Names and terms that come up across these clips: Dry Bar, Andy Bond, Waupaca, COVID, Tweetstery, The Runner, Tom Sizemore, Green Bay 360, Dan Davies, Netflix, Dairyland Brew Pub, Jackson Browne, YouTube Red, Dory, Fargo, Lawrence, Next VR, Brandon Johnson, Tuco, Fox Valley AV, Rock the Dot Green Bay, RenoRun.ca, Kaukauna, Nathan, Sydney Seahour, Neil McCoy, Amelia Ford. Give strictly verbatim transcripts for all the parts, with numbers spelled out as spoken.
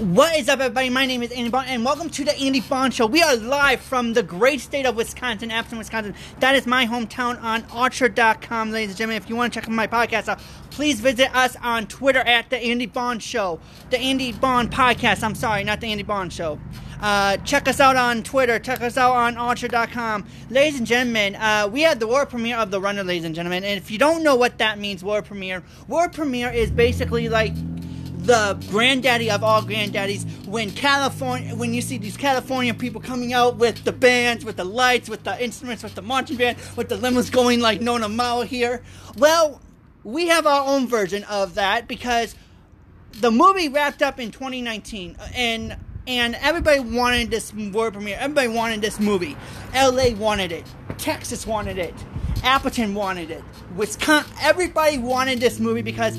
What is up, everybody? My name is Andy Bond, and welcome to the Andy Bond Show. We are live from the great state of Wisconsin, Appleton, Wisconsin. That is my hometown on Archer dot com, ladies and gentlemen. If you want to check my podcast out, please visit us on Twitter at The Andy Bond Show. The Andy Bond Podcast. I'm sorry, not The Andy Bond Show. Uh, check us out on Twitter. Check us out on Archer dot com. Ladies and gentlemen, uh, we had the world premiere of The Runner, ladies and gentlemen. And if you don't know what that means, world premiere, world premiere is basically like the granddaddy of all granddaddies. When California, when you see these California people coming out with the bands, with the lights, with the instruments, with the marching band, with the limos going like Nona Mao here. Well, we have our own version of that because the movie wrapped up in twenty nineteen, and and everybody wanted this world premiere. Everybody wanted this movie. L A wanted it. Texas wanted it. Appleton wanted it. Wisconsin. Everybody wanted this movie because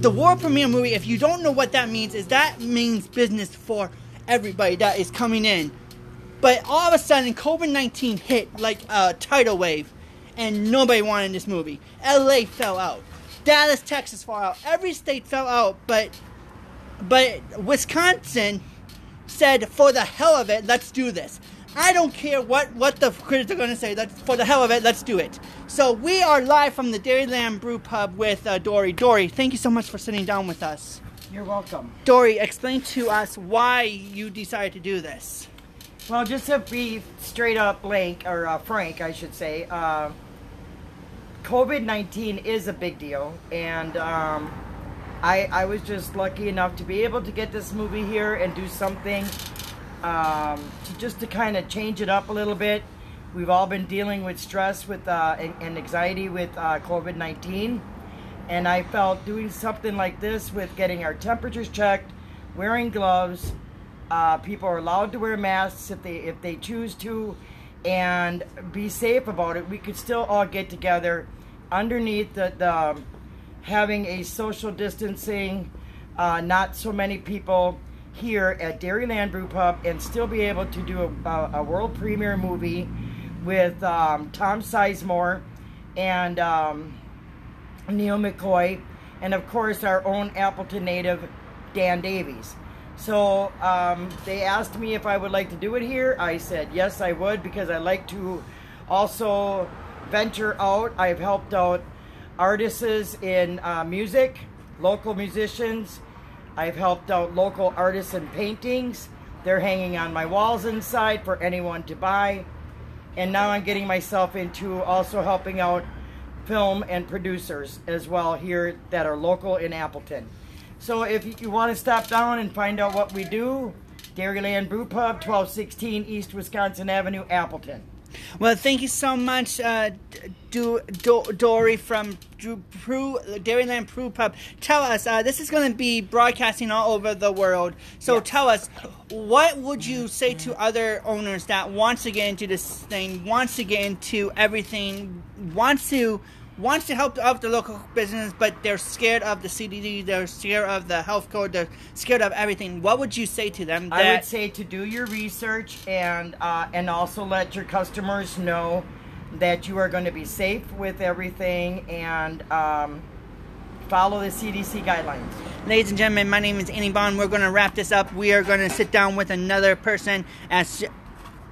the world premiere movie, if you don't know what that means, is that means business for everybody that is coming in. But all of a sudden, covid nineteen hit like a tidal wave, and nobody wanted this movie. L A fell out. Dallas, Texas fell out. Every state fell out, but but Wisconsin said, for the hell of it, let's do this. I don't care what, what the critics are going to say. That for the hell of it, let's do it. So we are live from the Dairyland Brew Pub with uh, Dory. Dory, thank you so much for sitting down with us. You're welcome. Dory, explain to us why you decided to do this. Well, just to be straight up blank, or uh, frank, I should say, uh, covid nineteen is a big deal. And um, I, I was just lucky enough to be able to get this movie here and do something Um, to just to kind of change it up a little bit. We've all been dealing with stress with uh, and, and anxiety with uh, covid nineteen, and I felt doing something like this with getting our temperatures checked, wearing gloves. Uh, people are allowed to wear masks if they if they choose to, and be safe about it. We could still all get together underneath the, the having a social distancing, uh, not so many people here at Dairyland Brew Pub, and still be able to do a, a world premiere movie with um, Tom Sizemore and um, Neil McCoy, and of course our own Appleton native Dan Davies. So um, they asked me if I would like to do it here. I said yes, I would, because I like to also venture out. I've helped out artists in uh, music, local musicians. I've helped out local artists in paintings. They're hanging on my walls inside for anyone to buy. And now I'm getting myself into also helping out film and producers as well here that are local in Appleton. So if you want to stop down and find out what we do, Dairyland Brew Pub, twelve sixteen East Wisconsin Avenue, Appleton. Well, thank you so much, uh, Do, Do, Dory from Drew, Brew, Dairyland Brew Pub. Tell us, uh, this is going to be broadcasting all over the world. So yes. Tell us, what would you say to other owners that wants to get into this thing, wants to get into everything, wants to wants to help out the local business, but they're scared of the C D C, they're scared of the health code, they're scared of everything. What would you say to them? That- I would say to do your research and uh, and also let your customers know that you are going to be safe with everything, and um, follow the C D C guidelines. Ladies and gentlemen, my name is Andy Bond. We're going to wrap this up. We are going to sit down with another person as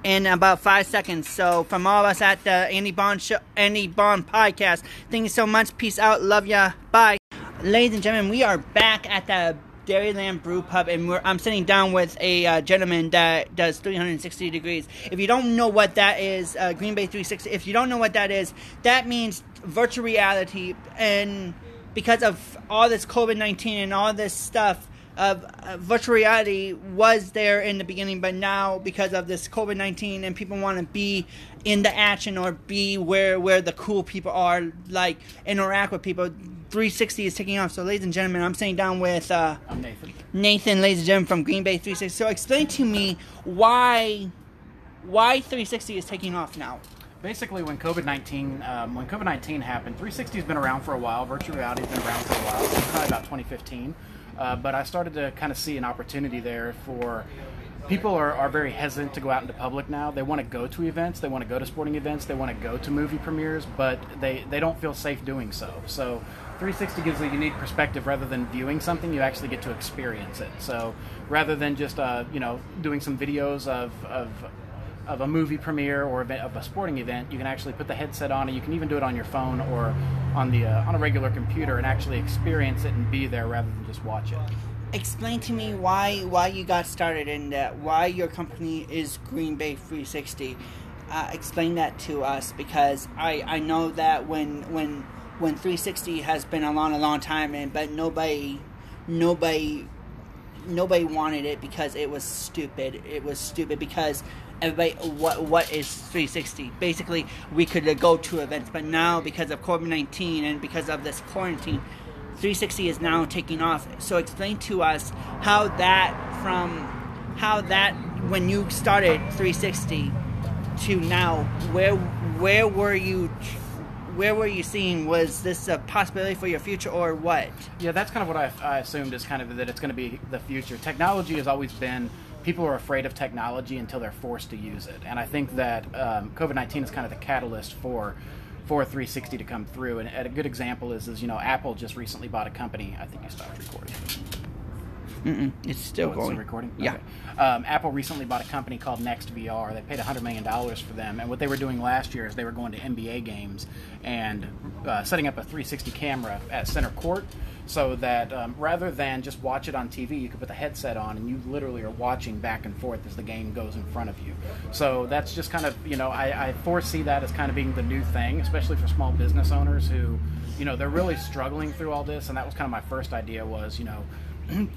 in about five seconds. So from all of us at the Andy Bond Show, Andy Bond Podcast, thank you so much. Peace out. Love ya. Bye. Ladies and gentlemen, we are back at the Dairyland Brew Pub, and we're, I'm sitting down with a uh, gentleman that does three sixty degrees. If you don't know what that is, uh, Green Bay three sixty, if you don't know what that is, that means virtual reality. And because of all this covid nineteen and all this stuff, of uh, virtual reality was there in the beginning, but now because of this covid nineteen and people want to be in the action or be where where the cool people are, like interact with people, three sixty is taking off. So ladies and gentlemen, I'm sitting down with uh, I'm Nathan. Nathan, ladies and gentlemen, from Green Bay three sixty. So explain to me why why three sixty is taking off now. Basically, when covid nineteen um, when covid nineteen happened, three sixty has been around for a while. Virtual reality has been around for a while, so probably about twenty fifteen. Uh, but I started to kind of see an opportunity there for people are, are very hesitant to go out into public now. They want to go to events, they want to go to sporting events, they want to go to movie premieres, but they, they don't feel safe doing so. So three sixty gives a unique perspective. Rather than viewing something, you actually get to experience it. So rather than just uh, you know, doing some videos of, of of a movie premiere or event, of a sporting event, you can actually put the headset on, and you can even do it on your phone or on the uh, on a regular computer and actually experience it and be there rather than just watch it. Explain to me why why you got started and uh, why your company is Green Bay three sixty. Uh, explain that to us, because I, I know that when when when three sixty has been around a long time, and but nobody nobody nobody wanted it because it was stupid. It was stupid because everybody, what what is three sixty? Basically, we could go to events, but now because of COVID nineteen and because of this quarantine, three sixty is now taking off. So explain to us how that from how that when you started three sixty to now, where where were you where were you seeing, was this a possibility for your future or what? Yeah, that's kind of what I, I assumed is kind of that it's going to be the future. Technology has always been, people are afraid of technology until they're forced to use it, and I think that um, COVID nineteen is kind of the catalyst for. for three sixty to come through. And a good example is, is you know, Apple just recently bought a company. I think you stopped recording. Mm-mm, it's still oh, going. It's still recording? Okay. Yeah. Um, Apple recently bought a company called Next V R. They paid one hundred million dollars for them. And what they were doing last year is they were going to N B A games and uh, setting up a three sixty camera at center court, so that um, rather than just watch it on T V, you can put the headset on and you literally are watching back and forth as the game goes in front of you. So that's just kind of, you know, I, I foresee that as kind of being the new thing, especially for small business owners who, you know, they're really struggling through all this. And that was kind of my first idea was, you know,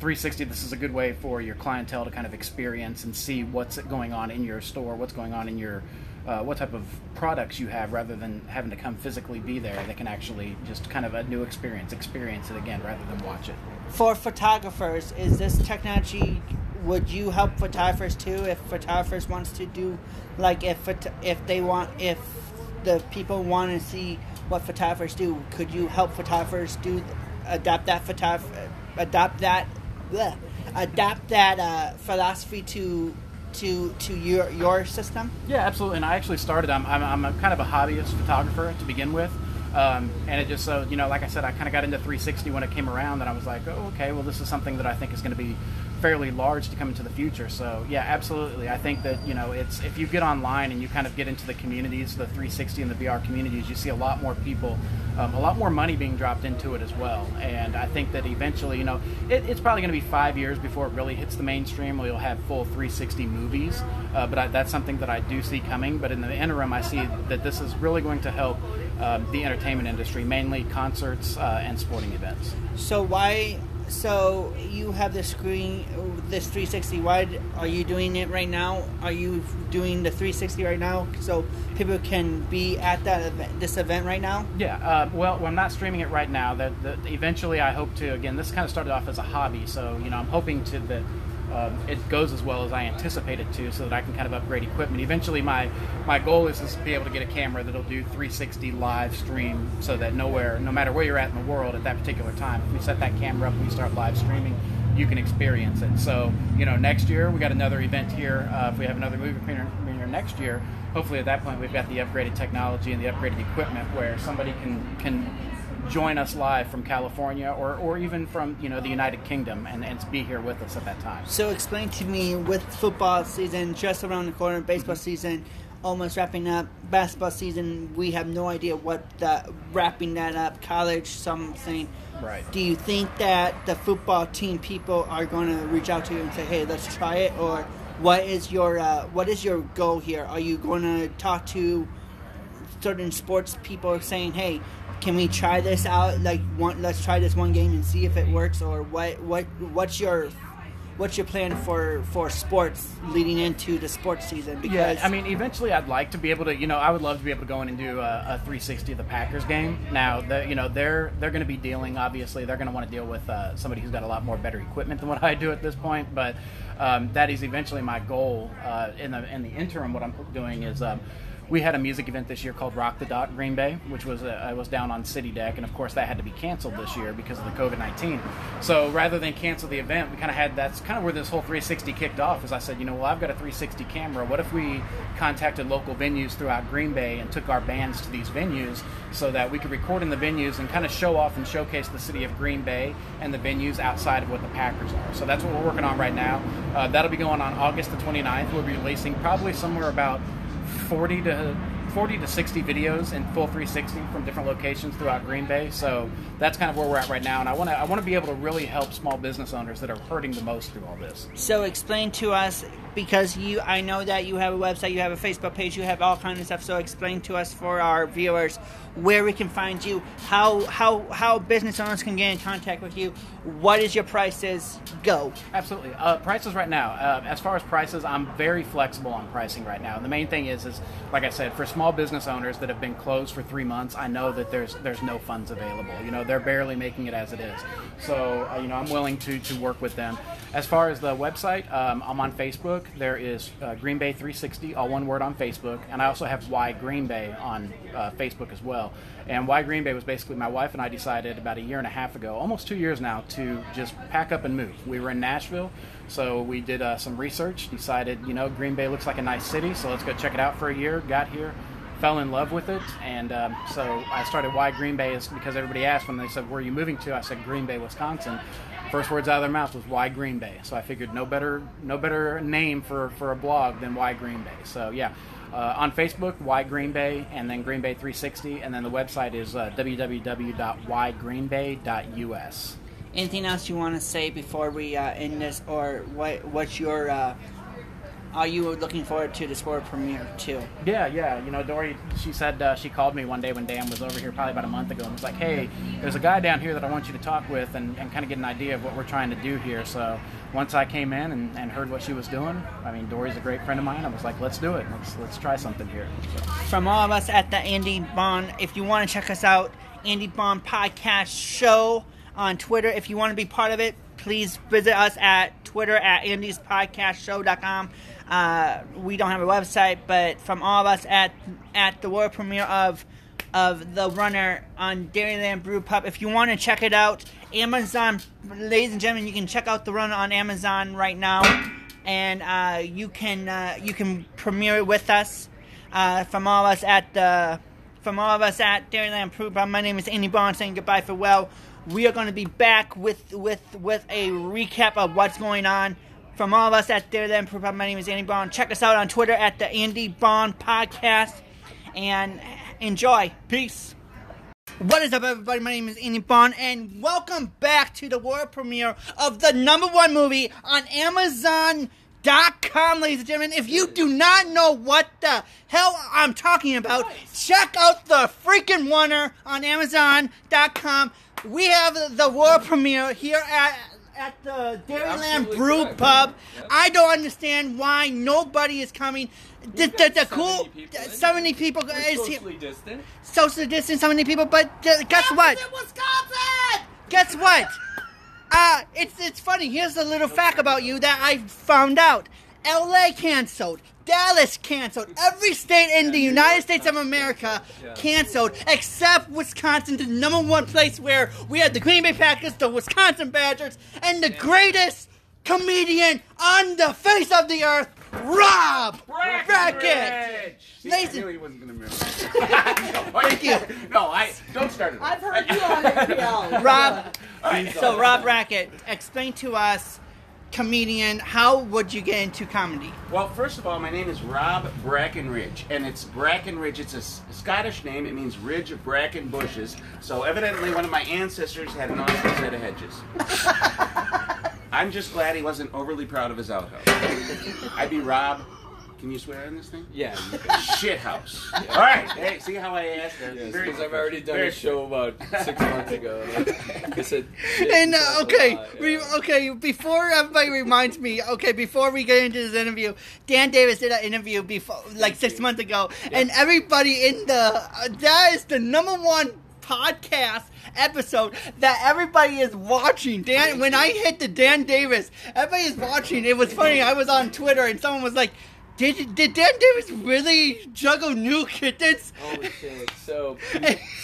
three sixty, this is a good way for your clientele to kind of experience and see what's going on in your store, what's going on in your, uh, what type of products you have, rather than having to come physically be there. They can actually just kind of a new experience, experience it again rather than watch it. For photographers, is this technology, would you help photographers too if photographers wants to do, like if if they want, if the people want to see what photographers do, could you help photographers do, adapt that photography? Adopt that, bleh, adapt that uh, philosophy to to to your your system. Yeah, absolutely. And I actually started. I'm I'm, I'm a kind of a hobbyist photographer to begin with, um, and it just so you know, like I said, I kind of got into three sixty when it came around, and I was like, oh, okay, well, this is something that I think is going to be fairly large to come into the future. So yeah, absolutely. I think that, you know, it's, if you get online and you kind of get into the communities, the three sixty and the V R communities, you see a lot more people, um, a lot more money being dropped into it as well. And I think that eventually, you know, it, it's probably going to be five years before it really hits the mainstream where you'll have full three sixty movies. Uh, but I, that's something that I do see coming. But in the interim, I see that this is really going to help uh, the entertainment industry, mainly concerts uh, and sporting events. So why... So you have this screen, this three sixty. Why are you doing it right now? Are you doing the three sixty right now so people can be at that event, this event right now? Yeah. Uh, well, I'm not streaming it right now. That, that eventually, I hope to. Again, this kind of started off as a hobby, so you know, I'm hoping to that um, it goes as well as I anticipate it to, so that I can kind of upgrade equipment. Eventually, my my goal is to be able to get a camera that'll do three sixty live stream, so that nowhere, no matter where you're at in the world at that particular time, if we set that camera up and we start live streaming, you can experience it. So, you know, next year, we got another event here. Uh, if we have another movie premiere next year, hopefully at that point we've got the upgraded technology and the upgraded equipment where somebody can can join us live from California or, or even from, you know, the United Kingdom and, and be here with us at that time. So explain to me, with football season just around the corner, baseball mm-hmm. season almost wrapping up, basketball season, we have no idea what the, wrapping that up, college, something. Right. Do you think that the football team people are going to reach out to you and say, hey, let's try it? Or what is your uh, what is your goal here? Are you going to talk to certain sports people saying, hey, can we try this out? Like, one, let's try this one game and see if it works. Or what? What? What's your, what's your plan for, for sports leading into the sports season? Because yeah, I mean, eventually, I'd like to be able to. You know, I would love to be able to go in and do a, a three sixty of the Packers game. Now, the, you know, they're they're going to be dealing. Obviously, they're going to want to deal with uh, somebody who's got a lot more better equipment than what I do at this point. But um, that is eventually my goal. Uh, in the in the interim, what I'm doing is. Um, we had a music event this year called Rock the Dot Green Bay, which was a, I was down on City Deck, and of course that had to be canceled this year because of the COVID nineteen. So rather than cancel the event, we kind of had, that's kind of where this whole three sixty kicked off, is I said, you know, well, I've got a three sixty camera. What if we contacted local venues throughout Green Bay and took our bands to these venues so that we could record in the venues and kind of show off and showcase the city of Green Bay and the venues outside of what the Packers are. So that's what we're working on right now. Uh, that'll be going on August the twenty-ninth. We'll be releasing probably somewhere about forty to sixty videos in full three sixty from different locations throughout Green Bay. So that's kind of where we're at right now, and I want to I want to be able to really help small business owners that are hurting the most through all this. So explain to us, because you I know that you have a website, you have a Facebook page, you have all kinds of stuff. So explain to us, for our viewers, where we can find you, how how how business owners can get in contact with you, what is your prices? Go. Absolutely. Uh, prices right now. Uh, as far as prices, I'm very flexible on pricing right now. The main thing is, is like I said, for small business owners that have been closed for three months, I know that there's there's no funds available. You know, they're barely making it as it is. So uh, you know, I'm willing to to work with them. As far as the website, um, I'm on Facebook. There is uh, Green Bay three sixty, all one word, on Facebook, and I also have Why Green Bay on uh, Facebook as well. And Why Green Bay was basically, my wife and I decided about a year and a half ago, almost two years now, to just pack up and move. We were in Nashville, so we did uh, some research, decided, you know, Green Bay looks like a nice city, so let's go check it out for a year. Got here, fell in love with it, and um, so I started Why Green Bay, is because everybody asked when they said, where are you moving to? I said, Green Bay, Wisconsin. First words out of their mouth was, why Green Bay? So I figured no better no better name for, for a blog than Why Green Bay. So yeah. Uh, on Facebook, Why Green Bay, and then Green Bay three sixty, and then the website is uh, w w w dot why green bay dot u s. Anything else you want to say before we uh, end this, or what? What's your? Uh, are you looking forward to this world premiere too? Yeah, yeah. You know, Dory, she said uh, she called me one day when Dan was over here, probably about a month ago, and was like, "Hey, there's a guy down here that I want you to talk with and, and kind of get an idea of what we're trying to do here." So once I came in and, and heard what she was doing, I mean, Dory's a great friend of mine. I was like, let's do it. Let's let's try something here. So. From all of us at the Andy Bond, if you want to check us out, Andy Bond Podcast Show on Twitter. If you want to be part of it, please visit us at Twitter at andys podcast show dot com. Uh, we don't have a website, but from all of us at at the world premiere of of The Runner on Dairyland Brew Pub. If you want to check it out, Amazon, ladies and gentlemen, you can check out The Runner on Amazon right now, and uh, you can uh, you can premiere it with us. Uh, from all of us at the from all of us at Dairyland Brew Pub. My name is Andy Bond, saying goodbye for well. We are going to be back with with with a recap of what's going on. From all of us at Dairyland Brew Pub. My name is Andy Bond. Check us out on Twitter at the Andy Bond Podcast, and enjoy. Peace. What is up, everybody? My name is Andy Bond, and welcome back to the world premiere of the number one movie on Amazon dot com, ladies and gentlemen. If you do not know what the hell I'm talking about, nice. Check out the freaking Runner on Amazon dot com. We have the world premiere here at at the Dairyland Brew right, Pub. Yep. I don't understand why nobody is coming. The, the, the cool, people, so many people. We're is socially here. Distant. Socially distant, so many people. But uh, guess what? Wisconsin! Guess what? Uh, it's it's funny. Here's a little fact about you that I found out. L A canceled. Dallas canceled. Every state in yeah, the United States of America canceled, yeah. except Wisconsin, the number one place where we had the Green Bay Packers, the Wisconsin Badgers, and the yeah. greatest comedian on the face of the earth, Rob Brackenridge. Ladies, I knew he wasn't going to remember. Thank you. No, I don't start it. I've heard you on N P L. Rob. Right, so, so Rob Brackett, explain to us. Comedian, how would you get into comedy? Well, first of all, my name is Rob Brackenridge, and it's Brackenridge. It's a Scottish name. It means ridge of bracken bushes. So evidently, one of my ancestors had an awesome set of hedges. I'm just glad he wasn't overly proud of his outhouse. I'd be Rob. Can you swear on this thing? Yeah. Shithouse. Yeah. All right. Hey, see how I asked that? Yes, because I've already done a show about six months ago. I said shit. And, uh, okay, lot, yeah. re- okay, before everybody reminds me, okay, before we get into this interview, Dan Davies did an interview before, like six months ago, yeah. and everybody in the, uh, that is the number one podcast episode that everybody is watching. Dan, when I hit the Dan Davies, everybody is watching. It was funny. I was on Twitter and someone was like, Did did Dan Davies really juggle new kittens? Holy shit! So,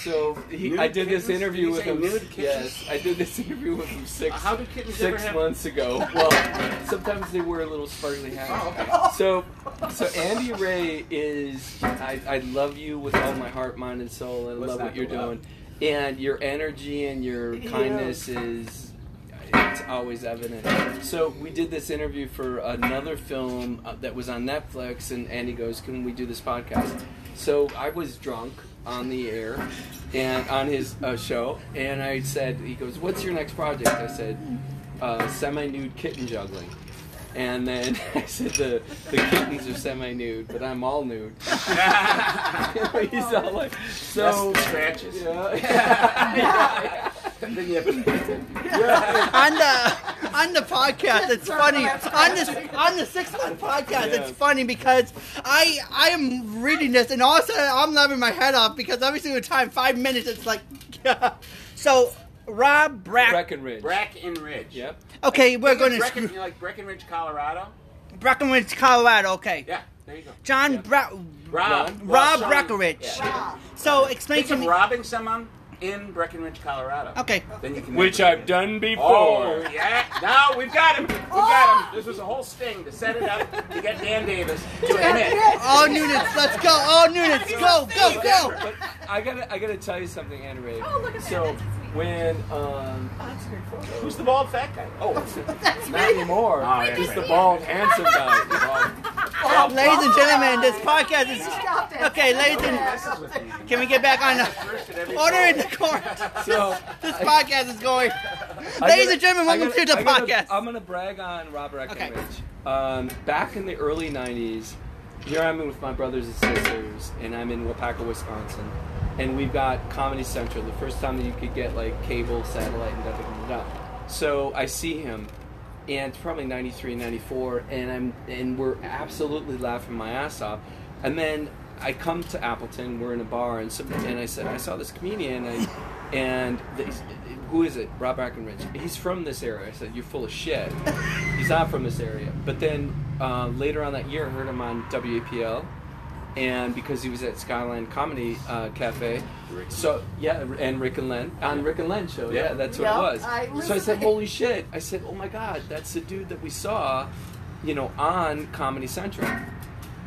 so he, I did kittens? this interview with him. Yes, I did this interview with him six uh, how do kittens six ever months have... ago. Well, sometimes they wear a little sparkly hat. Oh. So, so Andy Ray is. I, I love you with all my heart, mind, and soul, and I love what you're doing. And your energy and your yeah. kindness is. It's always evident. So we did this interview for another film that was on Netflix, and Andy goes, can we do this podcast? So I was drunk on the air and on his uh, show, and I said, he goes, what's your next project? I said, uh, semi-nude kitten juggling. And then I said, the, the kittens are semi-nude, but I'm all nude. He's all like, so... That's scratches. Yeah, yeah, yeah. And then you have to yeah. on the on the podcast, it's funny. On this on the six month podcast, yeah. it's funny because I I am reading this and all of a sudden I'm laughing my head off because every single time five minutes it's like yeah. So Rob Brack- Brackenridge. Brackenridge. Yep. Okay, we're going to Bracken, you like Brackenridge, Colorado. Brackenridge, Colorado. Okay. Yeah. There you go. John yeah. Bra- Rob Rob, Rob Sean, Brackenridge. Yeah. Rob. So explain to me. Robbing someone. In Breckenridge, Colorado. Okay. Then you can Which I've it. done before. Oh, yeah. Now we've got him. We've got him. This was a whole sting to set it up to get Dan Davies to admit. All Newness, let's go. All Newness, go, go, go. But I gotta, I gotta tell you something, Anna Ray. Oh, look at that. So when, um, oh, who's the bald fat guy? Oh, that's not anymore. Oh, it's just right. the bald handsome guy. The bald. Oh, ladies and gentlemen, this podcast is okay. Ladies and can we get back on the order in the court? So this, this podcast is going. Ladies and gentlemen, welcome to the podcast. I'm gonna brag on Rob Brackenridge. Okay. Um, back in the early nineties, here I'm in with my brothers and sisters, and I'm in Waupaca, Wisconsin, and we've got Comedy Central, the first time that you could get like cable, satellite, and da da da. So I see him. And it's probably ninety-three, ninety-four, and I'm and we're absolutely laughing my ass off. And then I come to Appleton, we're in a bar, and some, and I said I saw this comedian, and I, and the, who is it? Rob Brackenridge. He's from this area. I said you're full of shit. He's not from this area. But then uh, later on that year, I heard him on W A P L, and because he was at Skyline Comedy uh, Cafe. Rick. So yeah, and Rick and Len on Rick and Len show. Yeah, yeah that's what yep, it was. I was. So I said, "Holy shit!" I said, "Oh my god, that's the dude that we saw, you know, on Comedy Central."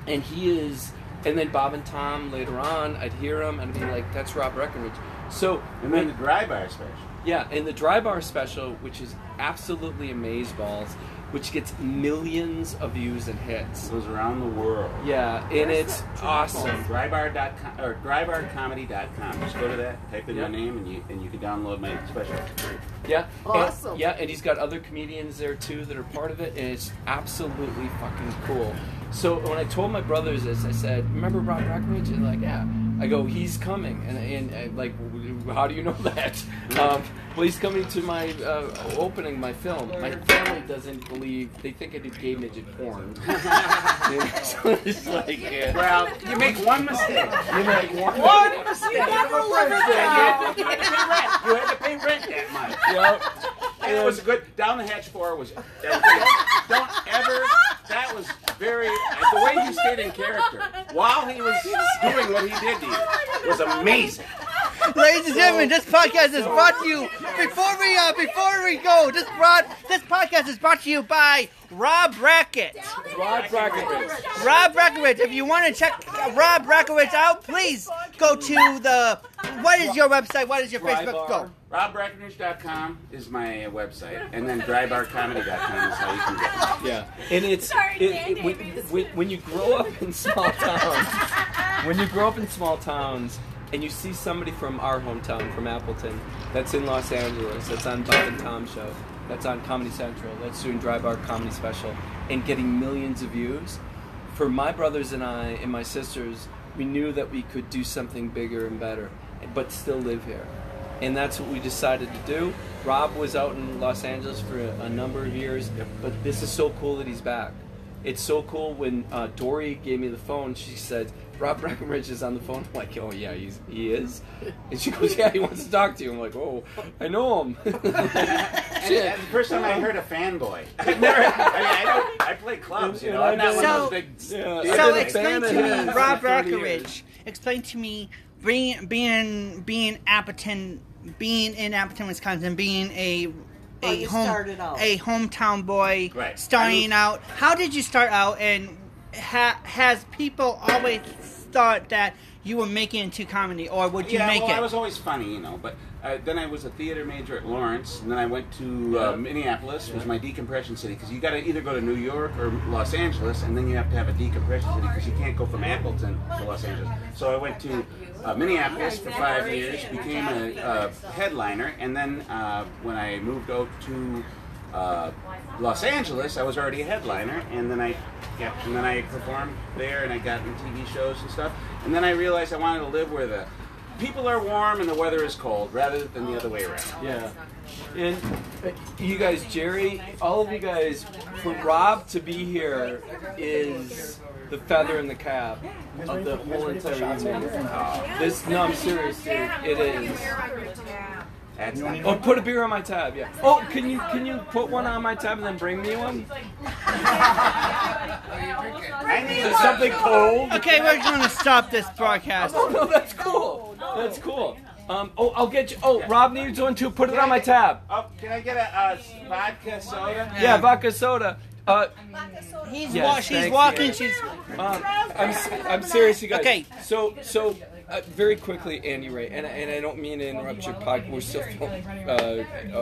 And he is. And then Bob and Tom later on, I'd hear him and I'd be like, "That's Rob Brackenridge." So and then when, the Dry Bar special. Yeah, and the Dry Bar special, which is absolutely amazeballs, which gets millions of views and hits. It was around the world. Yeah, and it's awesome. Drybar dot com or drybar comedy dot com. Just go to that, type in yeah. my name, and you and you can download my special. Yeah, awesome. And, yeah, and he's got other comedians there too that are part of it, and it's absolutely fucking cool. So when I told my brothers this, I said, "Remember Rob Brackenridge?" And they're like, "Yeah." I go, "He's coming," and and, and like, how do you know that? Um, well, he's coming to my uh, opening, my film. My family doesn't believe; they think I did gay midget porn. So it's like, yeah. well, you make one mistake. You make one, one mistake. You never live again. You had to pay rent that month. Yep. And it was a good down the hatch floor was. Don't ever. That was very the way you stayed in character while he was doing what he did to you was amazing. Ladies and gentlemen, this podcast is brought to you before we uh, before we go. This brought this podcast is brought to you by Rob Brackett. Rob Brackenridge. Rob Brackenridge. If you want to check Rob Brackenridge out, please go to the. What is your website? What is your Facebook? Go. Rob Brackenridge dot com is my website, and then dry bar comedy dot com is how you can get it. Yeah, and it's Sorry, it, it, when, when, when you grow up in small towns, when you grow up in small towns, and you see somebody from our hometown, from Appleton, that's in Los Angeles, that's on Bob and Tom show, that's on Comedy Central, that's doing Dry Bar Comedy Special, and getting millions of views. For my brothers and I and my sisters, we knew that we could do something bigger and better, but still live here. And that's what we decided to do. Rob was out in Los Angeles for a, a number of years, but this is so cool that he's back. It's so cool when uh, Dory gave me the phone, she said, Rob Brackenridge is on the phone. I'm like, oh yeah, he's, he is? And she goes, yeah, he wants to talk to you. I'm like, oh, I know him. Shit. And, and the first time I heard a fanboy. I, mean, I, don't, I play clubs, you know. I'm not so, one of those big... Yeah. So explain to me, Rob Brackenridge, explain to me, being being being Appleton, being in Appleton, Wisconsin, being a a oh, home out. a hometown boy, right. starting was, out. How did you start out, and ha, has people always thought that you were making it into comedy, or would you yeah, make well, it? I was always funny, you know, but uh, then I was a theater major at Lawrence, and then I went to uh, Minneapolis, yeah. was my decompression city, because you got to either go to New York or Los Angeles, and then you have to have a decompression city, because you can't go from Appleton to Los Angeles. So I went to uh, Minneapolis for five years, became a uh, headliner, and then uh, when I moved out to uh, Los Angeles, I was already a headliner, and then I yeah, and then I performed there, and I got in T V shows and stuff, and then I realized I wanted to live where the people are warm and the weather is cold, rather than the other way around. Yeah, and you guys, Jerry, all of you guys, for Rob to be here is the feather in the cap of the whole entire evening. Oh, this, no, I'm serious, dude. It is. Oh, put a beer on my tab, yeah. Oh, can you can you put one on my tab and then bring me one? I need something cold. Okay, we're going to stop this broadcast. Oh, no, that's cool. That's cool. Um, oh, I'll get you. Oh, Rob needs one too. Put it on my tab. Oh, can I get a uh, vodka soda? Yeah, vodka soda. Uh, He's yes, wa she's walking. She's. Um, I'm I'm serious, you guys. Okay. So so. Uh, very quickly, Andy Ray, and, and I don't mean to interrupt your podcast. We're still uh, uh,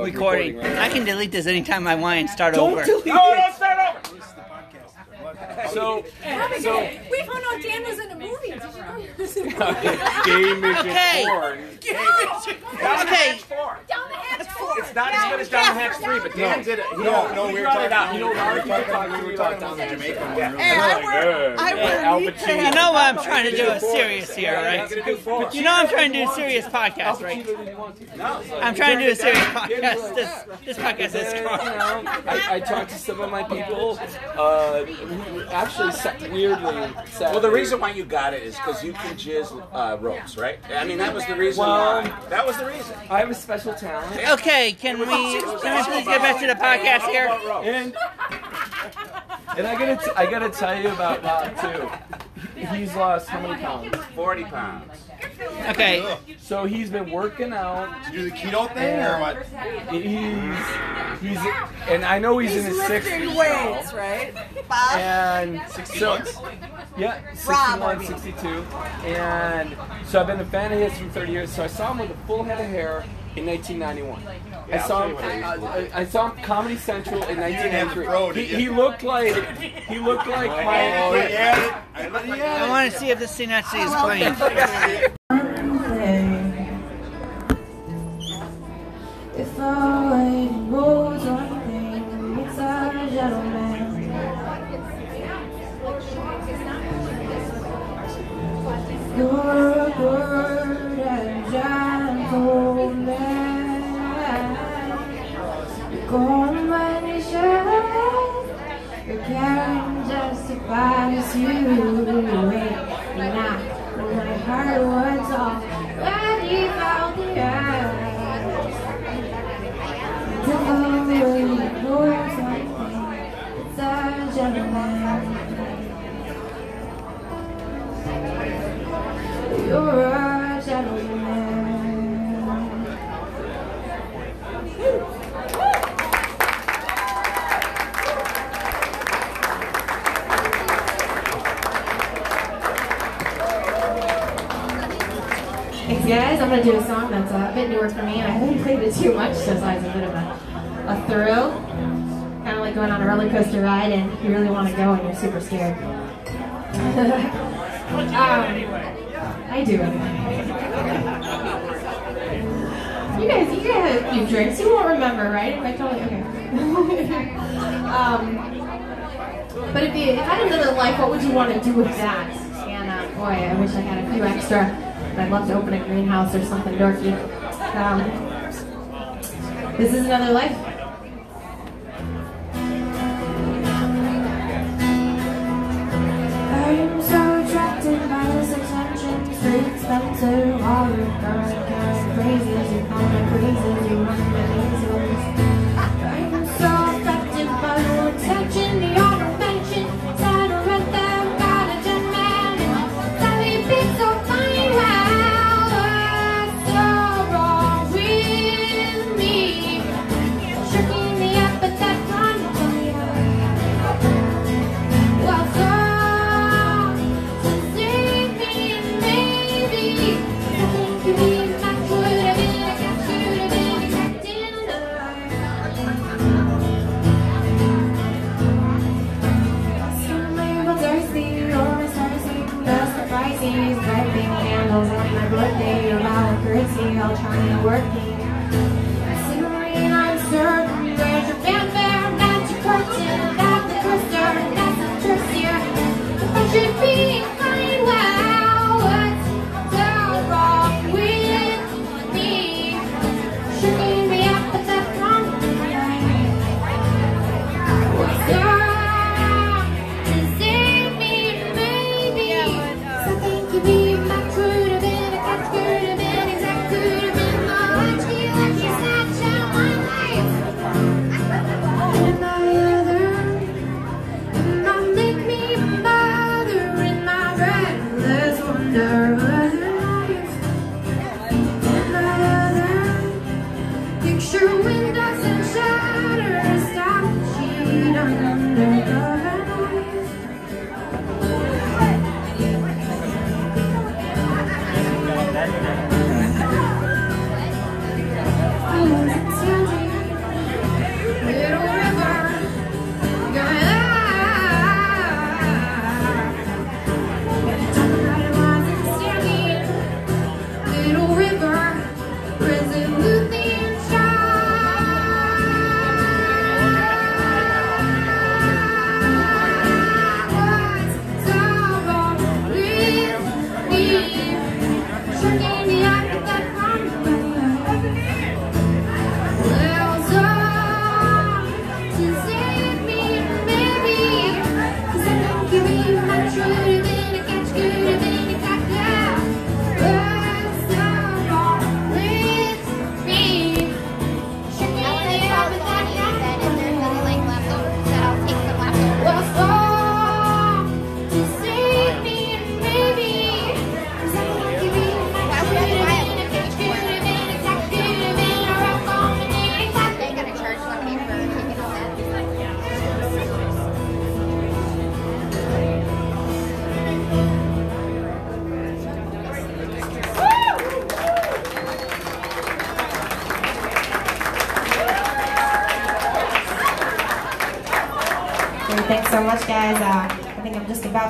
recording. recording right I can delete this anytime I want and start don't over. Don't delete oh, it. Don't start over. This is the podcast. So, so, so we found out Dan was in a movie. Did you know he was in a movie? Game okay. Is okay. Down the Hatch four. Down the Hatch four. It's not as good as Down the Hatch three, but Dan did it. No, no, we were talking about. You know, we were talking about the Jamaican one. I were. You know what I'm trying to do? Is serious here, right? You know I'm trying to do a serious podcast, right? I'm trying to do a serious podcast. This, this podcast is gone. I, I talked to some of my people uh, who actually weirdly said... Well, the reason why you got it is because you can jizz uh, ropes, right? I mean, that was the reason well, why. That was the reason. I have a special talent. Okay, can we, can we please get back to the podcast here? And, and I gotta, t I gotta tell you about Bob, too. He's lost how many pounds? Forty pounds. Okay. So he's been working out. Did you do the keto thing or what? He's, he's and I know he's, he's in his sixties. Weights, right? Bob? And sixty-one. So, yeah, sixty-one, sixty-two. And so I've been a fan of his for thirty years. So I saw him with a full head of hair in nineteen ninety-one. Yeah, I saw him. I, I, I saw him Comedy Central in nineteen ninety-three. He, he looked like he looked like my. Oh, yeah. I want to see if this thing actually is playing. If I waited roads on thing, it's our gentleman. You're a bird and gentle man. Gone money shows you can't justify this you away. And I, when my heart was off, but you found the eyes. The only way you pour something, it's a gentleman. You're a gentleman. Guys, I'm going to do a song that's a bit newer for me, and I haven't played it too much, so it's always a bit of a, a thrill. Kind of like going on a roller coaster ride, and you really want to go, and you're super scared. um, I do anyway. You guys, you guys have a few drinks. You won't remember, right? If I told you, okay. um, but if you if I had another life, what would you want to do with that? And uh, boy, I wish I had a few extra. I'd love to open a greenhouse or something dorky. Um, this is another life. I'm so attracted by this attention. Streets fell to all your girls. Kind of crazies, you call me crazies, you run my nasals. I'm so affected by your attention, the all Series, red thing candles on my birthday, a wild curtsy, all trying to work me. Sigmarine, I'm certain, where's your fanfare? That's your curtain, that's the coaster, that's the tricks here. If I should be fine, wow, what's so wrong with me? Shouldn't be up at the front. What's up?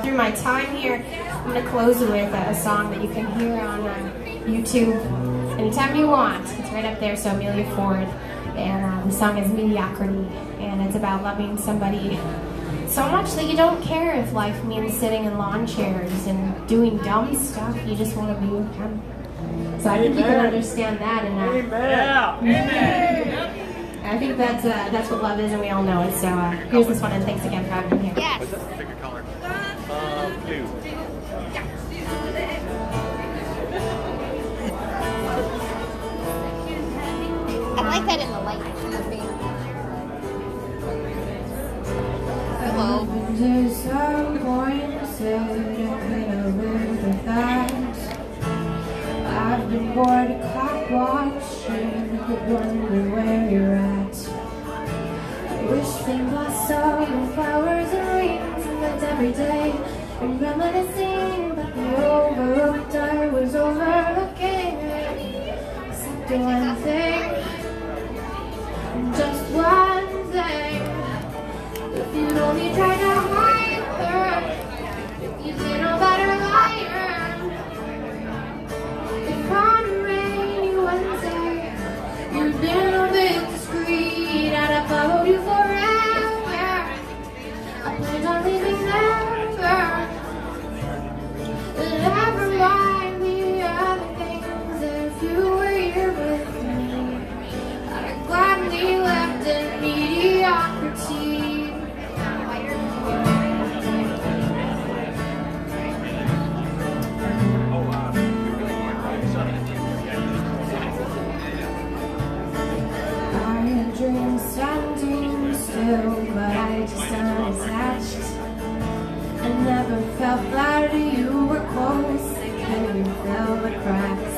Through my time here, I'm going to close with a, a song that you can hear on uh, YouTube anytime you want. It's right up there, so Amelia Ford, and uh, the song is Mediocrity, and it's about loving somebody so much that you don't care if life means sitting in lawn chairs and doing dumb stuff. You just want to be with them. So I think Amen. You can understand that. And uh, yeah. Amen. I think that's uh, that's what love is, and we all know it. So uh, here's this one, and thanks again for having me here. Yes. I like that in the light. Hello. There's some point, so you don't get over the facts. I've been bored of clock watching, you could wonder where you're at. I wish they blossomed in flowers and rings, and that's every day. And reminiscing, but the overlooked, I was overlooking it. Except the one thing. Just one thing. If you'd only try to hide her, if you'd been a better liar. If on a rainy Wednesday, you'd been a bit discreet, and I followed you forever. I planned on leaving never. But never mind the other things. If you were here with me, I'd gladly. And mediocrity. I had dreams standing still, but I just unattached. I never felt that you were close, and you fill the cracks.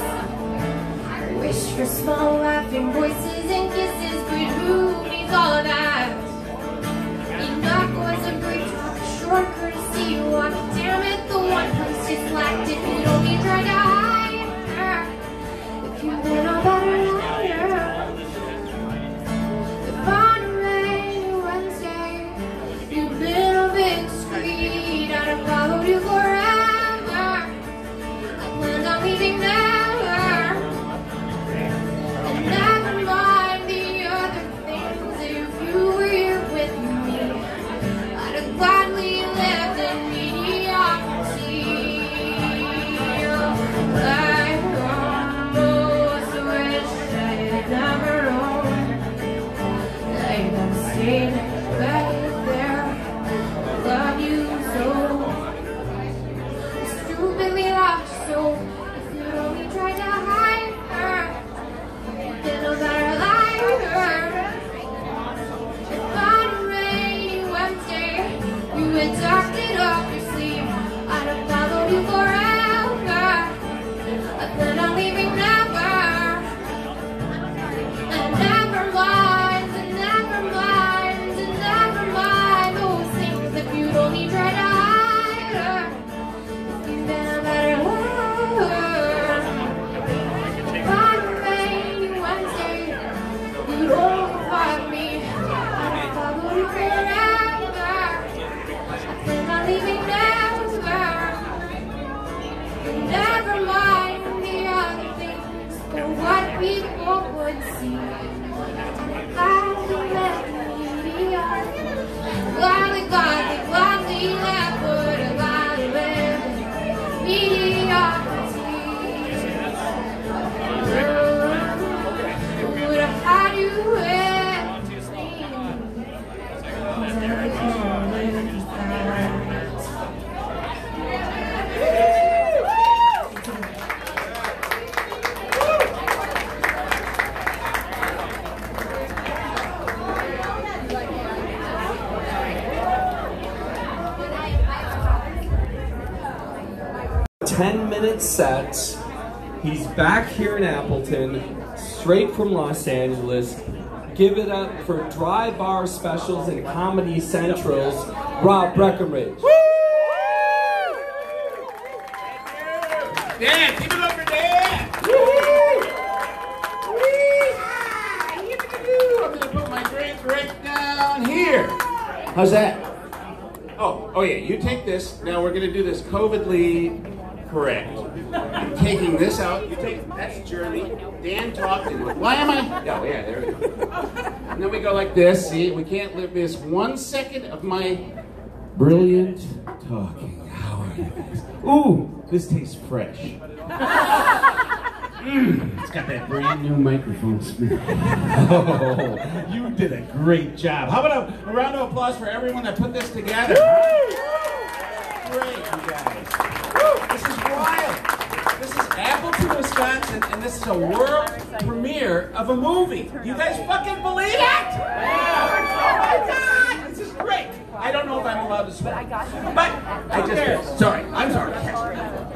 I wish for small laughing voices and kisses. Who needs all of that? Enoch was a great short courtesy. Why, damn it, the one place just lacked it. You don't need to try to hide her. If you've been a better liar. If on a rainy Wednesday, you've been a bit discreet. I'd have followed you forever. glad we lived in mediocrity. Life gone was a wish I had never known. Like I'm staying back there, I love you so. It's stupid we lost so. If you only tried to hide her, then no better lie her. You had tucked it up your sleeve. I'd have followed you forever. I plan on leaving never. And never mind, and never mind, and never mind those things. If you'd only try to hide her, if you'd been a better lover. If I'd remained you one day, you'd overpower me. I'd have followed you forever. Leaving never, never mind the other things, but what people would see. Gladly let me be on. Gladly, gladly, gladly let would have gladly let me on. Would have had you with me. ten minute set. He's back here in Appleton, straight from Los Angeles. Give it up for Dry Bar Specials and Comedy Central's Rob Brackenridge. Woo! Dan, give it up for Dan! Woo! Woo! I'm gonna put my drink right down here. How's that? Oh, oh yeah, you take this. Now we're gonna do this COVIDly. Correct. I'm taking this out. You take that's Jeremy. Dan talked and went, why am I? Oh yeah, there we go. And then we go like this. See, we can't live this one second of my brilliant talking. How are you guys? Ooh, this tastes fresh. Mm, it's got that brand new microphone smell. Oh, you did a great job. How about a, a round of applause for everyone that put this together? Great, you guys. This is wild. This is Appleton, Wisconsin, and this is a world premiere of a movie. You guys fucking believe it? Yeah. Oh my God, this is great. I don't know if I'm allowed to swear, but I just cares. Sorry, I'm sorry.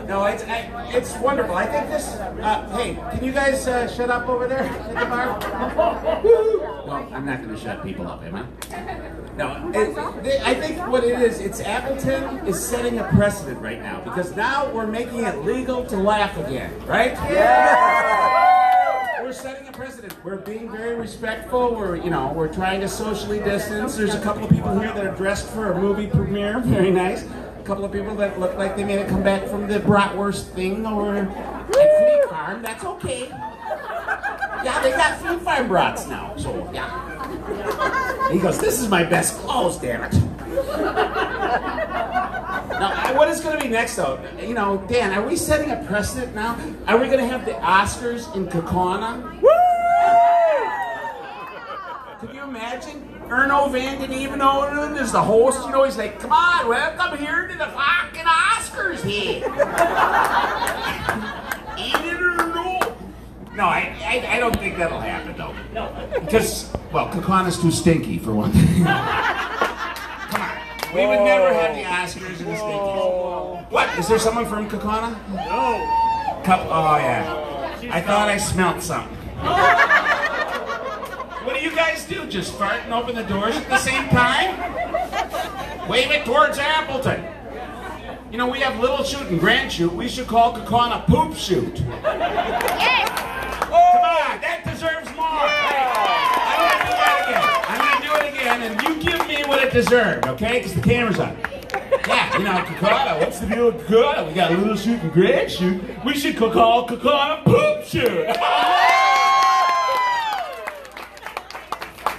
No, it's I, it's wonderful. I think this. Uh, hey, can you guys uh, shut up over there at the bar? No, I'm not going to shut people up, am I? No, it, they, I think what it is, it's Appleton is setting a precedent right now, because now we're making it legal to laugh again, right? Yeah! We're setting a precedent. We're being very respectful. We're, you know, we're trying to socially distance. There's a couple of people here that are dressed for a movie premiere. Very nice. A couple of people that look like they made a comeback from the bratwurst thing or at Fleet Farm. That's okay. Yeah, they got Fleet Farm brats now, so yeah. He goes, this is my best clothes, damn it. Now, what is going to be next, though? You know, Dan, are we setting a precedent now? Are we going to have the Oscars in Kokona? Woo! Can you imagine? Erno Van didn't even know there's the host. You know, he's like, come on, welcome here to the fucking Oscars here. No, I, I I don't think that'll happen, though. No. Because, well, Kokona's too stinky, for one thing. Come on. We Whoa. would never have the Oscars in the stinkies. What? Is there someone from Kokona? No. Couple, oh, yeah. She's I thought I smelled something. What do you guys do? Just fart and open the doors at the same time? Wave it towards Appleton. You know, we have Little Shoot and Grand Shoot. We should call Kokona Poop Shoot. Yes! Come on, that deserves more. Yeah. I'm gonna do that again. I'm gonna do it again, and you give me what it deserved, okay? Because the camera's on. Yeah, you know, Kokona, what's the deal with Kokona? We got a Little Shoot and Grand Shoot. We should call Kokona Poop Shoot.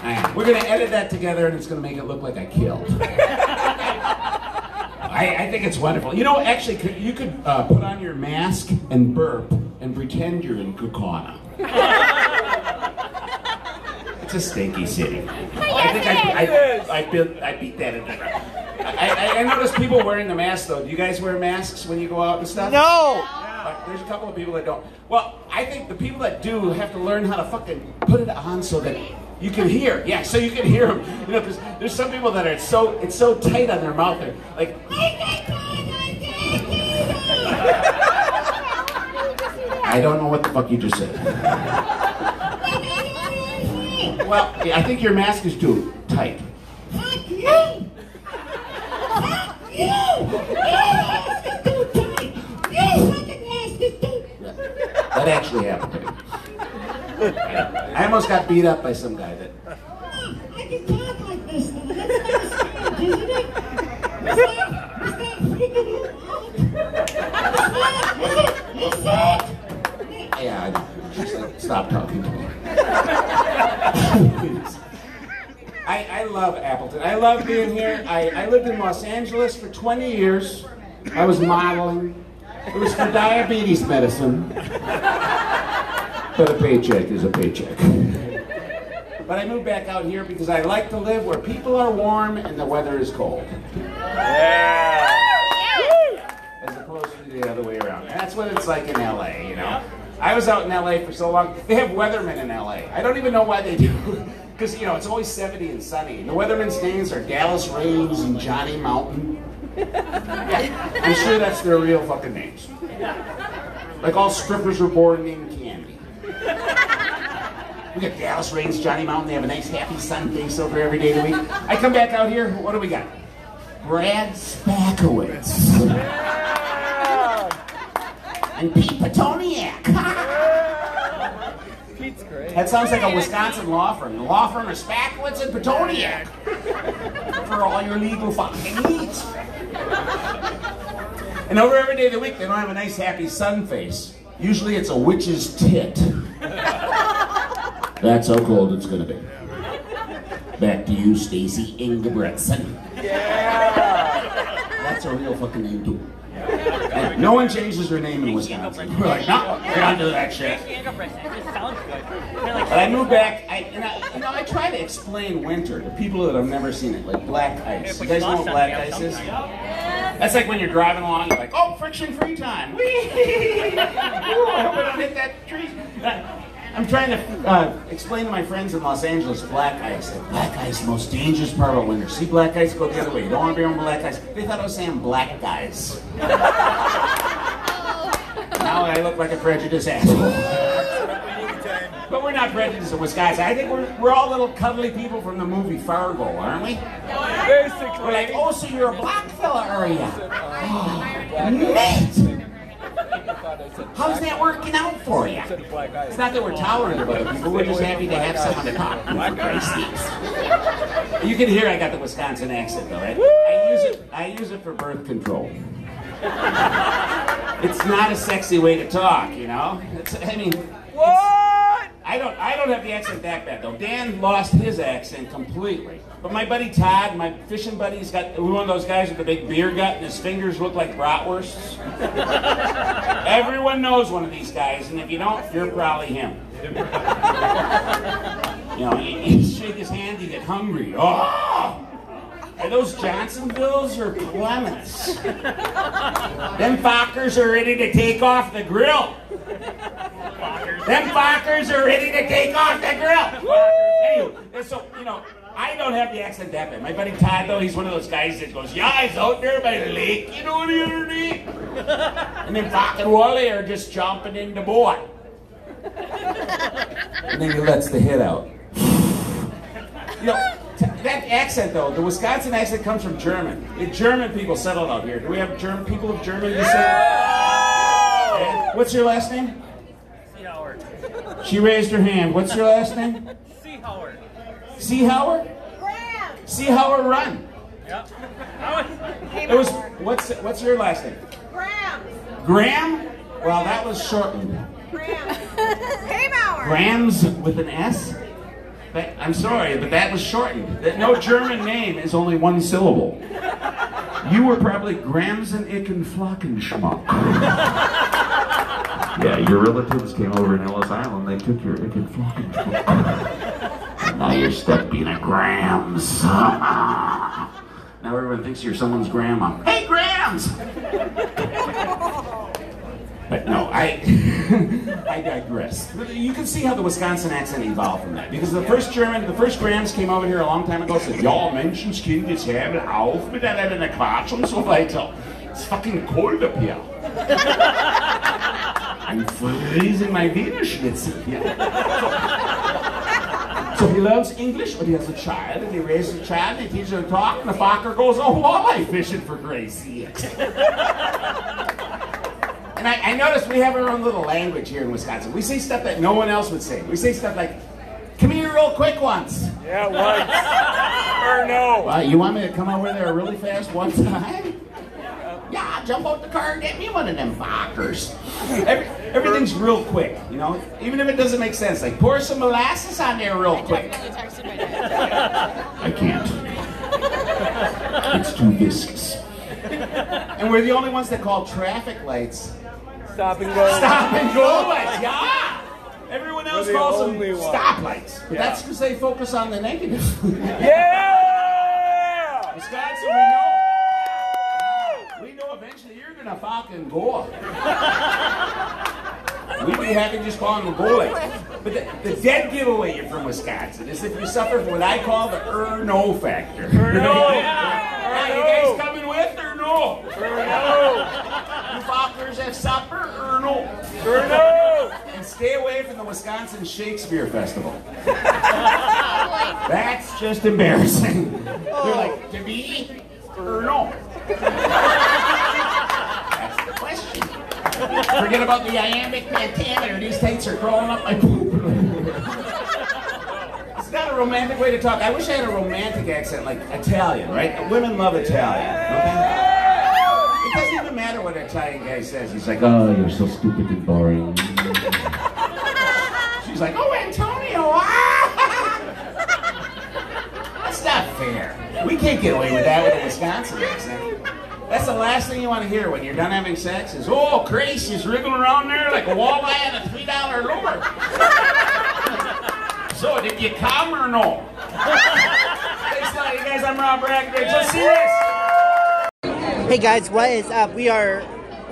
Right, we're gonna edit that together, and it's gonna make it look like I killed. I, I think it's wonderful. You know, actually, could, you could uh, put on your mask and burp and pretend you're in Kaukauna. It's a stinky city. I think I, I, I, I, built, I beat that in there. I, I, I noticed people wearing the mask, though. Do you guys wear masks when you go out and stuff? No! But there's a couple of people that don't. Well, I think the people that do have to learn how to fucking put it on so that you can hear. Yeah, so you can hear them. You know, there's, there's some people that are so, it's so tight on their mouth. They're like, I don't know what the fuck you just said. Well, I think your mask is too tight. Fuck you! Fuck you! Your mask is too tight! Your fucking mask is too tight! That actually happened to me. I almost got beat up by some guy that... Oh, I can talk like this now. That's not serious, isn't it? Is that, is that freaking you out? Is that, is that, is that? Yeah, just like, stop talking to me. I, I love Appleton. I love being here. I, I lived in Los Angeles for twenty years. I was modeling. It was for diabetes medicine. But a paycheck is a paycheck. But I moved back out here because I like to live where people are warm and the weather is cold. Yeah. As opposed to the other way around. And that's what it's like in L A, you know? I was out in L A for so long. They have weathermen in L A. I don't even know why they do. Because, you know, it's always seventy and sunny. The weathermen's names are Dallas Rains and Johnny Mountain. Yeah, I'm sure that's their real fucking names. Like all strippers are born named Candy. We got Dallas Rains, Johnny Mountain. They have a nice happy sun face over every day of the week. I come back out here. What do we got? Brad Spackowitz. And Pete Petoniak. Pete's great. That sounds like a Wisconsin law firm. The law firm is Spackwitz and Petoniak. For all your legal fucking needs. And over every day of the week, they don't have a nice happy sun face. Usually it's a witch's tit. That's how cold it's gonna be. Back to you, Stacy Ingebrigtsen. Yeah. That's a real fucking name too. And no one changes their name in Wisconsin. We're like, no, we're not doing that shit. But I moved back, I, and I, you know, I try to explain winter to people that have never seen it, like black ice. You guys know what black ice is? That's like when you're driving along, you're like, oh, friction-free time. Whee! I hope I don't hit that tree. I'm trying to uh, explain to my friends in Los Angeles black ice. Like, black ice, the most dangerous part of winter. See black ice, go the other way. You don't want to be on black ice. They thought I was saying black guys. Now I look like a prejudiced asshole. But we're not prejudiced in Wisconsin. I think we're, we're all little cuddly people from the movie Fargo, aren't we? Basically. We're like, oh, so you're a black fella, are you? Oh, mate! How's that working out for you? It's not that we're tolerant of other people, we're just happy to have someone to talk to, for Christ's sake. You can hear I got the Wisconsin accent, though, right? I use it, I use it for birth control. It's not a sexy way to talk, you know? It's, I mean... What? I don't, I don't have the accent that bad, though. Dan lost his accent completely. But my buddy Todd, my fishing buddy, he's got one of those guys with a big beer gut and his fingers look like bratwursts. Everyone knows one of these guys, and if you don't, you're probably him. You know, you shake his hand, you get hungry. Oh! Are those Johnsonvilles or Clements? Them Fockers are ready to take off the grill. Fockers. Them Fockers are ready to take off the grill. Woo! Anyway, so, you know, I don't have the accent that bad. My buddy Todd, though, he's one of those guys that goes, yeah, I was out there by the lake, you know, the other day. And then Fock and Wally are just chomping in the boy. And then he lets the head out. You know, that accent, though, the Wisconsin accent comes from German. The German people settled out here. Do we have German people of German descent? Yeah! What's your last name? Seahour. She raised her hand. What's your last name? Seahour. Seahour? Graham. Seahour Run. Yep. It was, what's, what's your last name? Graham. Graham? Well, that was shortened. Graham. Seahour. Grams with an S? But I'm sorry, but that was shortened. No German name is only one syllable. You were probably Gramsen, Ick, and Flockenschmuck. Yeah, your relatives came over in Ellis Island, they took your Ick and Flockenschmuck. And now you're stuck being a Grams. Now everyone thinks you're someone's grandma. Hey, Grams! But no, I I digress. You can see how the Wisconsin accent evolved from that. Because the first German, the first Grams came over here a long time ago and said, "Ja, Menschenskind, ich habe auf mit einer Quatsch und so weiter. It's fucking cold up here. I'm freezing my Wienerschnitzel here." So he learns English when he has a child, and he raises a child, and he teaches her to talk, and the fucker goes, "Oh, walleye fishing for Gracie." And I, I noticed we have our own little language here in Wisconsin. We say stuff that no one else would say. We say stuff like, "Come here real quick once." Yeah, once. Or no. Uh, you want me to come over there really fast one time? Yeah, yeah, jump out the car and get me one of them fuckers. Every, everything's real quick, you know? Even if it doesn't make sense. Like, pour some molasses on there real quick. I can't. It's too viscous. And we're the only ones that call traffic lights stop and go. Stop and go lights, yeah. Everyone else calls them stoplights. But yeah. That's because they focus on the negative. Yeah! Wisconsin, we know. We know eventually you're gonna fucking go. We'd be happy just calling them go lights. But the, the dead giveaway you're from Wisconsin is if you suffer from what I call the er-no factor. Er-no, yeah. Are you guys coming with or no? Er-no. You fuckers have supper or no? Er-no. And stay away from the Wisconsin Shakespeare Festival. That's just embarrassing. They're like, "To be or no?" That's the question. Forget about the iambic pentameter. These taints are crawling up my poop. It's not a romantic way to talk. I wish I had a romantic accent like Italian, right? Women love Italian. Okay? It doesn't even matter what an Italian guy says. He's like, "Oh, you're so stupid and boring." She's like, "Oh, Antonio, ah!" That's not fair. We can't get away with that with a Wisconsin accent. That's the last thing you want to hear when you're done having sex is, "Oh, Gracie's wriggling around there like a walleye on a three dollar lure. So, did you come or no?" Thanks a lot, you guys. I'm Rob Brackenridge. Let's see this. Hey, guys. What is up? We are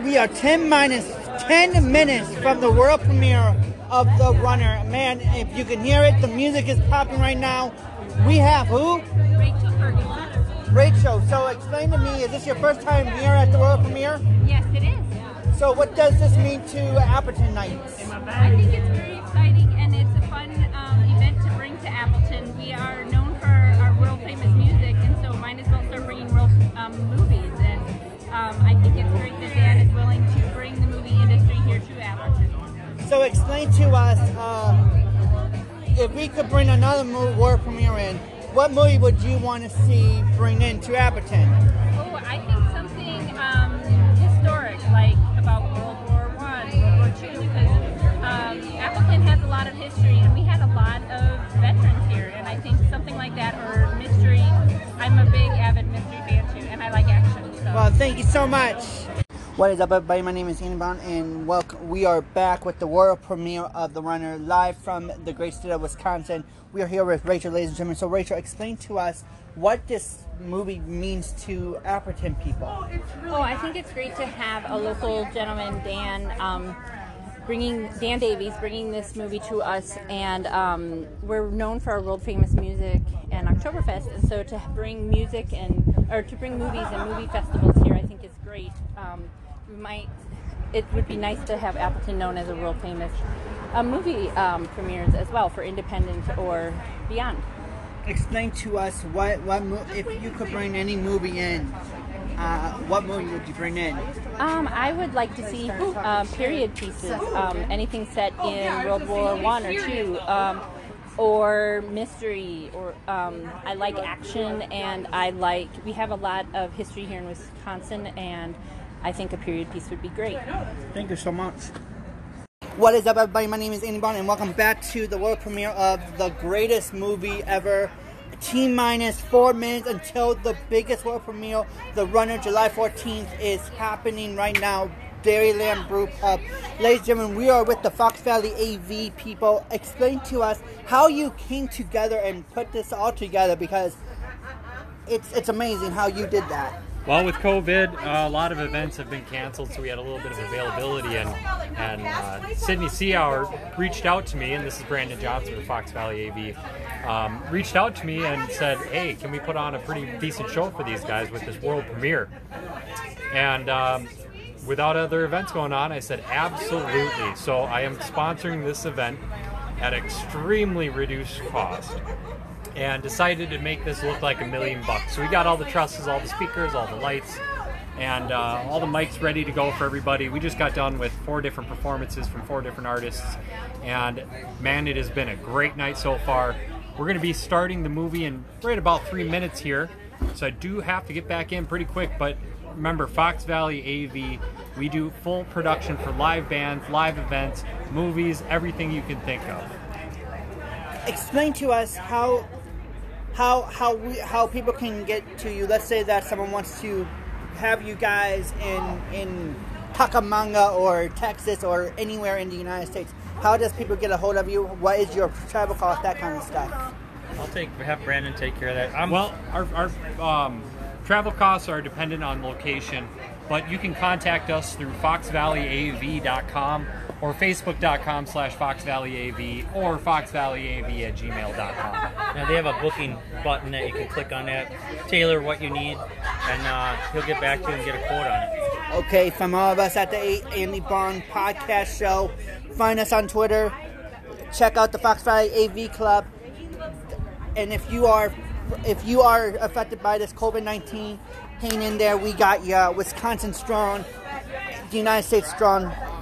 we are ten minus ten minutes from the world premiere of The Runner. Man, if you can hear it, the music is popping right now. We have who? Rachel Ferguson. Rachel, so explain to me, is this your first time here at the world premiere? Yes, it is. So what does this mean to Appleton Nights? I think it's very exciting, and it's a fun um, event to bring to Appleton. We are known for our world-famous music, and so might as well start bringing world um, movies. And um, I think it's great that Dan is willing to bring the movie industry here to Appleton. So explain to us, uh, if we could bring another world premiere in, what movie would you want to see bring in to Appleton? Oh, I think something um, historic, like about World War One, World War Two, because um, Appleton has a lot of history, and we had a lot of veterans here, and I think something like that, or mystery. I'm a big, avid mystery fan, too, and I like action. So. Well, thank you so much. What is up, everybody? My name is Andy Bond, and welcome. We are back with the world premiere of The Runner, live from the great state of Wisconsin. We are here with Rachel, ladies and gentlemen. So, Rachel, explain to us what this movie means to Appleton people. Oh, it's really oh I think it's great to have a local gentleman, Dan, um, bringing Dan Davies, bringing this movie to us. And um, we're known for our world-famous music and Oktoberfest. And so, to bring music and or to bring movies and movie festivals here, I think is great. Um, we might. It would be nice to have Appleton known as a world-famous uh, movie um, premieres as well for independent or beyond. Explain to us what, what mo if you could bring any movie in, uh, what movie would you bring in? Um, I would like to see uh, period pieces, um, anything set in World War One or Two, um, or mystery. Or um, I like action, and I like we have a lot of history here in Wisconsin and. I think a period piece would be great. Thank you so much. What is up, everybody? My name is Andy Bond, and welcome back to the world premiere of the greatest movie ever T-minus four minutes until the biggest world premiere, The Runner, July fourteenth, is happening right now. Dairyland Brew Pub. Ladies and gentlemen, we are with the Fox Valley A V people. Explain to us how you came together and put this all together, because it's it's amazing how you did that. Well, with COVID, uh, a lot of events have been canceled, so we had a little bit of availability, and, and uh, Sydney Seahour reached out to me, and this is Brandon Johnson with Fox Valley A V, um, reached out to me and said, hey, can we put on a pretty decent show for these guys with this world premiere? And um, without other events going on, I said, absolutely. So I am sponsoring this event at extremely reduced cost, and decided to make this look like a million bucks. So we got all the trusses, all the speakers, all the lights, and uh, all the mics ready to go for everybody. We just got done with four different performances from four different artists, and man, it has been a great night so far. We're gonna be starting the movie in right about three minutes here, so I do have to get back in pretty quick, but remember, Fox Valley A V, we do full production for live bands, live events, movies, everything you can think of. Explain to us how How how we how people can get to you. Let's say that someone wants to have you guys in in Takamanga or Texas or anywhere in the United States. How does people get a hold of you? What is your travel cost? That kind of stuff. I'll take have Brandon take care of that. I'm, well, our our um, travel costs are dependent on location, but you can contact us through fox valley a v dot com or facebook dot com slash fox valley a v or fox valley a v at gmail dot com. Now they have a booking button that you can click on that, tailor what you need, and uh, he'll get back to you and get a quote on it. Okay, from all of us at the Andy Bond podcast show, find us on Twitter, check out the Fox Valley A V Club, and if you are if you are affected by this COVID nineteen, hang in there. We got you. Wisconsin strong, the United States strong.